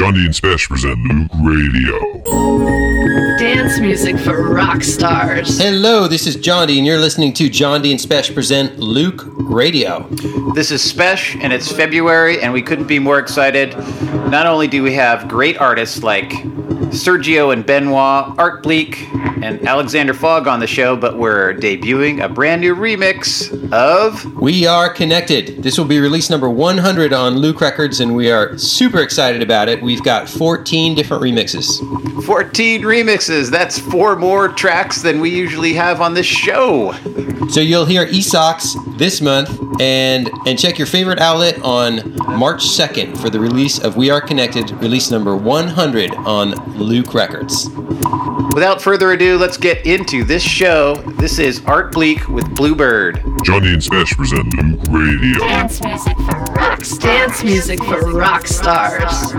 Jondi and Spesh present Loöq Radio. Dance music for rock stars. Hello, this is Jondi, and you're listening to Jondi and Spesh present Loöq Radio. This is Spesh, and it's February, and we couldn't be more excited. Not only do we have great artists like Sergio and Benoit, Art Bleak, and Alexander Fogg on the show, but we're debuting a brand new remix of We Are Connected. This will be release number 100 on Loöq Records, and we are super excited about it. We've got 14 different remixes. 14 remixes! That's 4 more tracks than we usually have on this show. So you'll hear ESOX this month, and check your favorite outlet on March 2nd for the release of We Are Connected, release number 100 on Loöq Records. Without further ado, let's get into this show. This is Art Bleak with Bluebird. Jondi and Spesh present Loöq Radio. Dance music for rocks. Dance music for rock stars.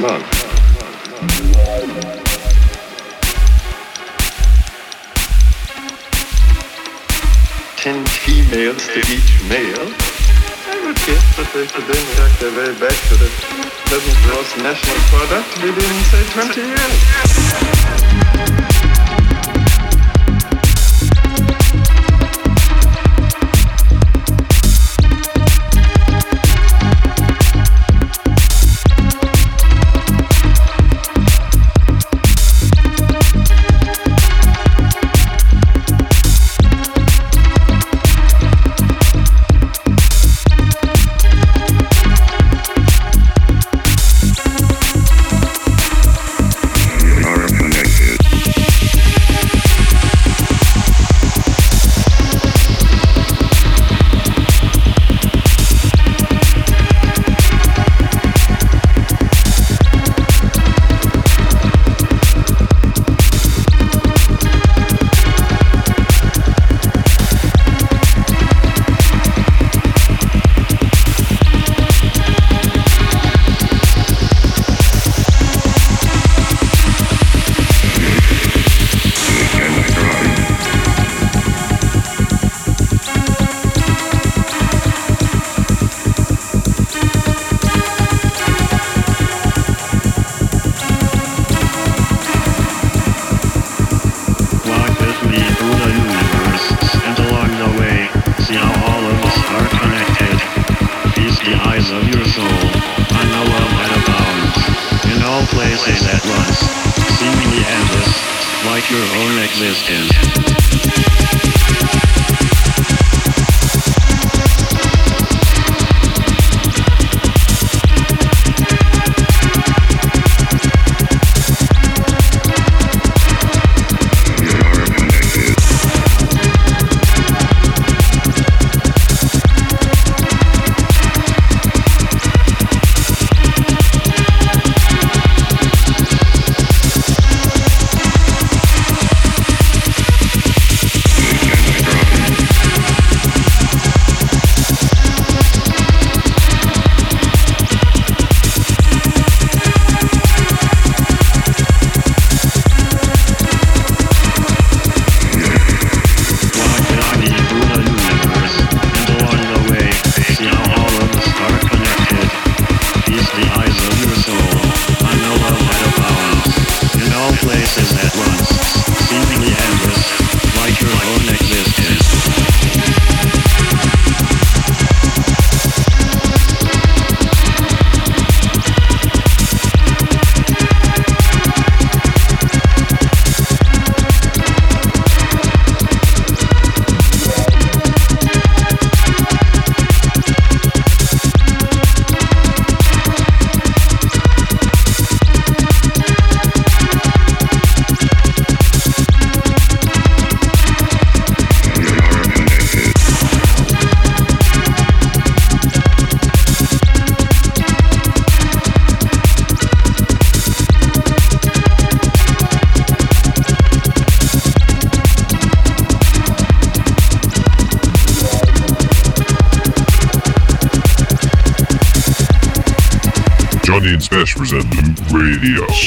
10 females to each male. I would guess that they could then work their way back to the present gross national product within, say, 20 years.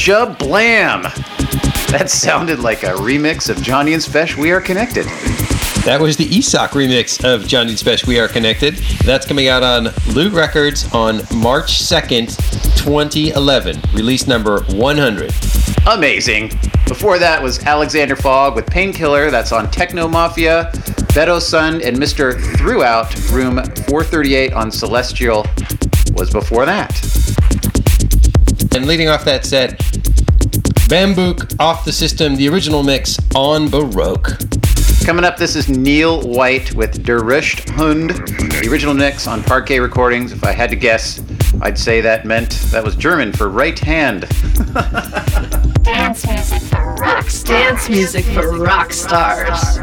Shablam! That sounded like a remix of Jondi and Spesh, We Are Connected. That was the ESOC remix of Jondi and Spesh, We Are Connected. That's coming out on Loöq Records on March 2nd, 2011. Release number 100. Amazing. Before that was Alexander Fogg with Painkiller. That's on Techno Mafia, Beto Sun, and Mr. Throughout. Room 438 on Celestial was before that. And leading off that set, Bamboo Off the System, the original mix on Baroque. Coming up, this is Neil White with Der Richt Hund, the original mix on Parquet Recordings. If I had to guess, I'd say that meant that was German for right hand. Dance music for rocks. Dance music for rock stars.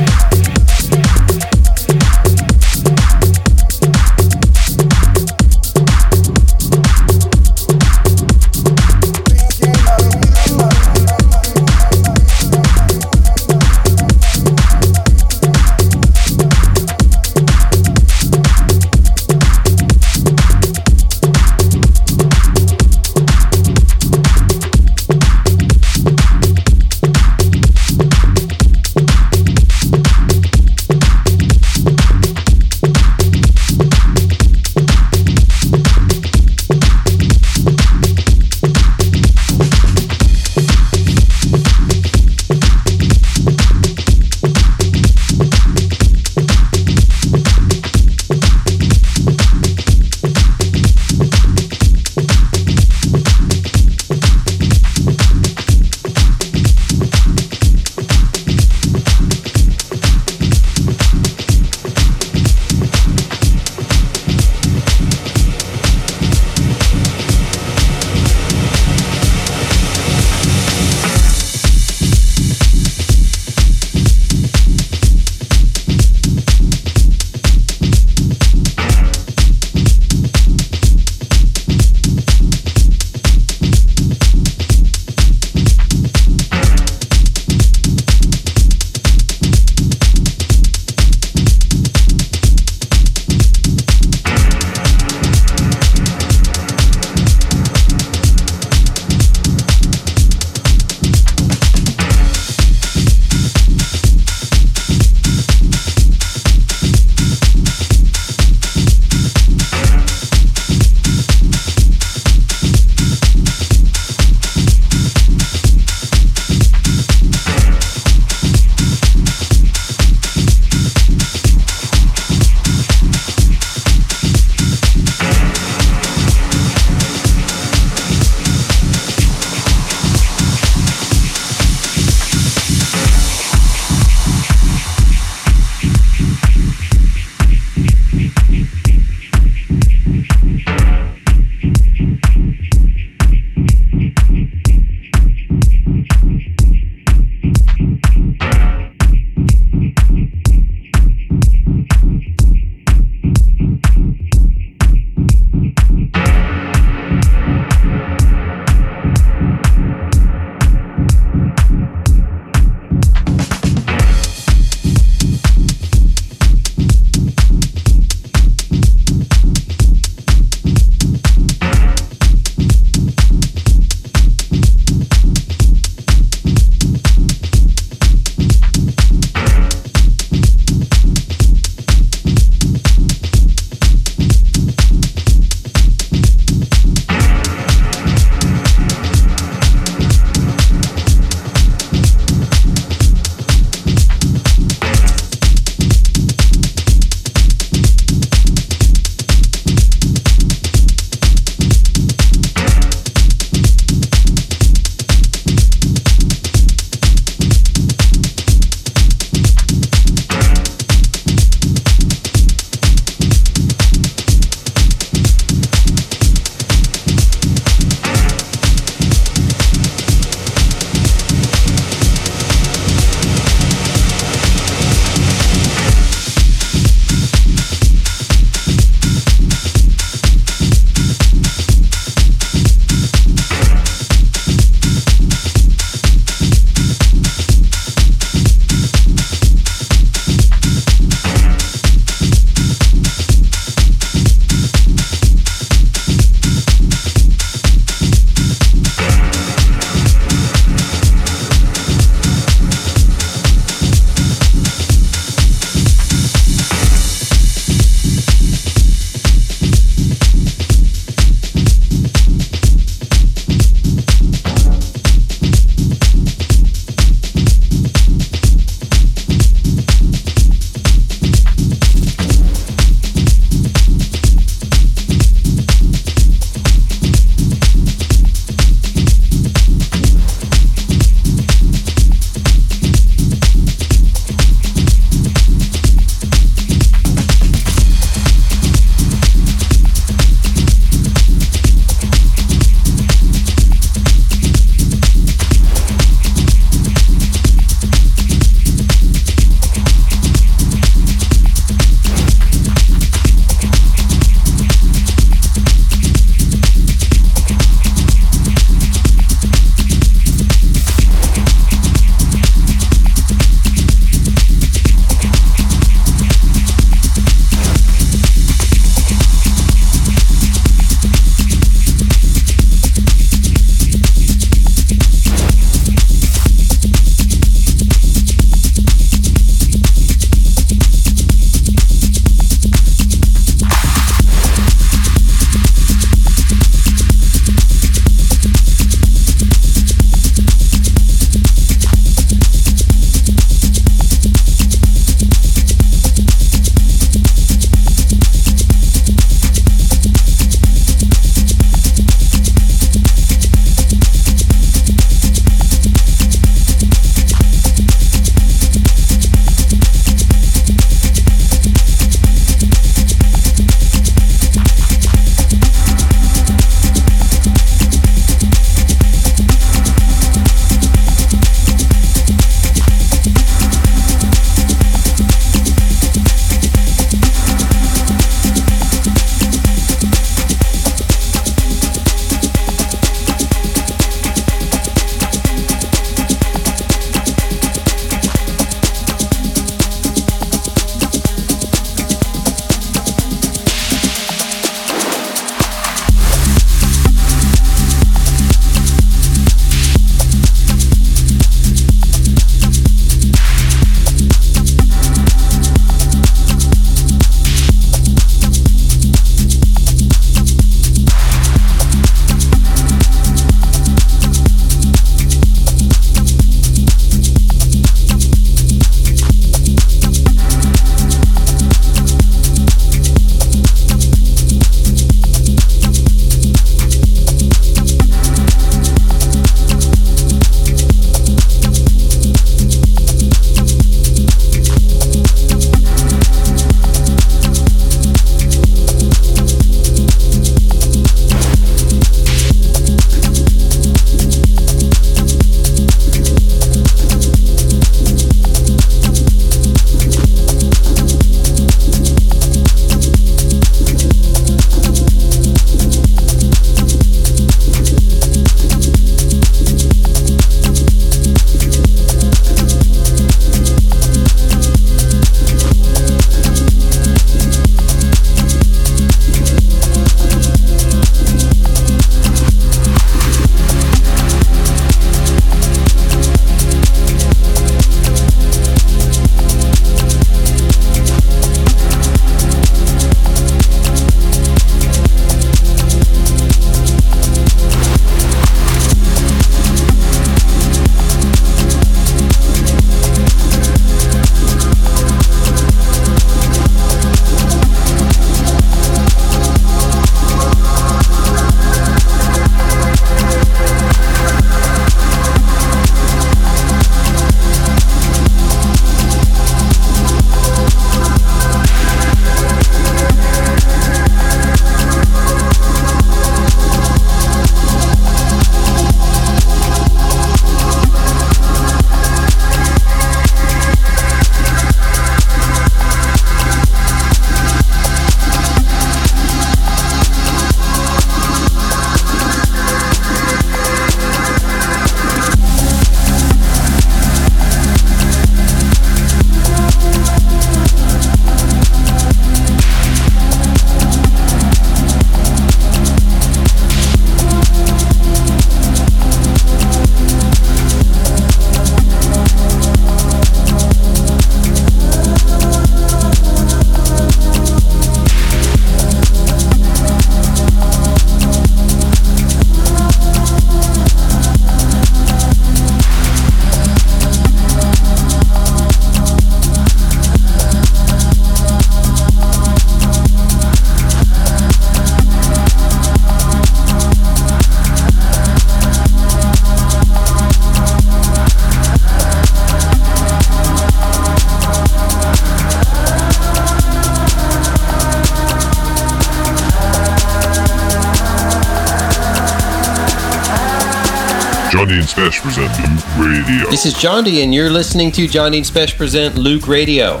Jondi and Spesh present Loöq Radio. This is Jondi, and you're listening to Jondi and Spesh present Loöq Radio.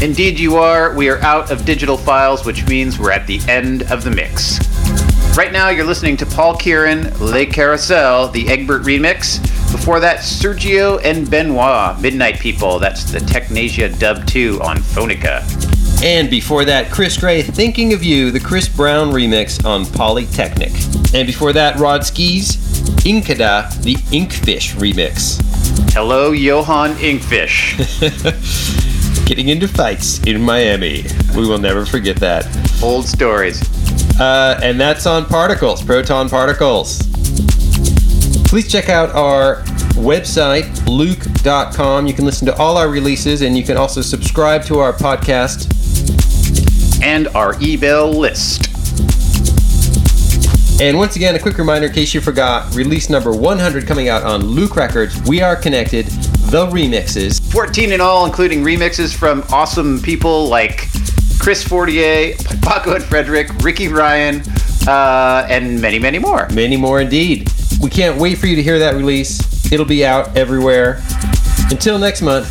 Indeed you are. We are out of digital files, which means we're at the end of the mix. Right now you're listening to Paul Kieran, Le Carousel, the Egbert Remix. Before that, Sergio and Benoit, Midnight People. That's the Technasia Dub Two on Phonica. And before that, Chris Gray, Thinking of You, the Chris Brown Remix on Polytechnic. And before that, Rod Skis, Inkada, the Inkfish Remix. Hello, Johan Inkfish. Getting into fights in Miami. We will never forget that. Old stories. And that's on Particles, Proton Particles. Please check out our website, Luke.com. You can listen to all our releases, and you can also subscribe to our podcast. And our email list. And once again, a quick reminder in case you forgot, release number 100 coming out on Loöq Records, We Are Connected, the remixes. 14 in all, including remixes from awesome people like Chris Fortier, Paco and Frederick, Ricky Ryan, and many, many more. Many more indeed. We can't wait for you to hear that release. It'll be out everywhere. Until next month,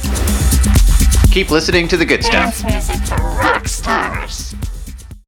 keep listening to the good stuff.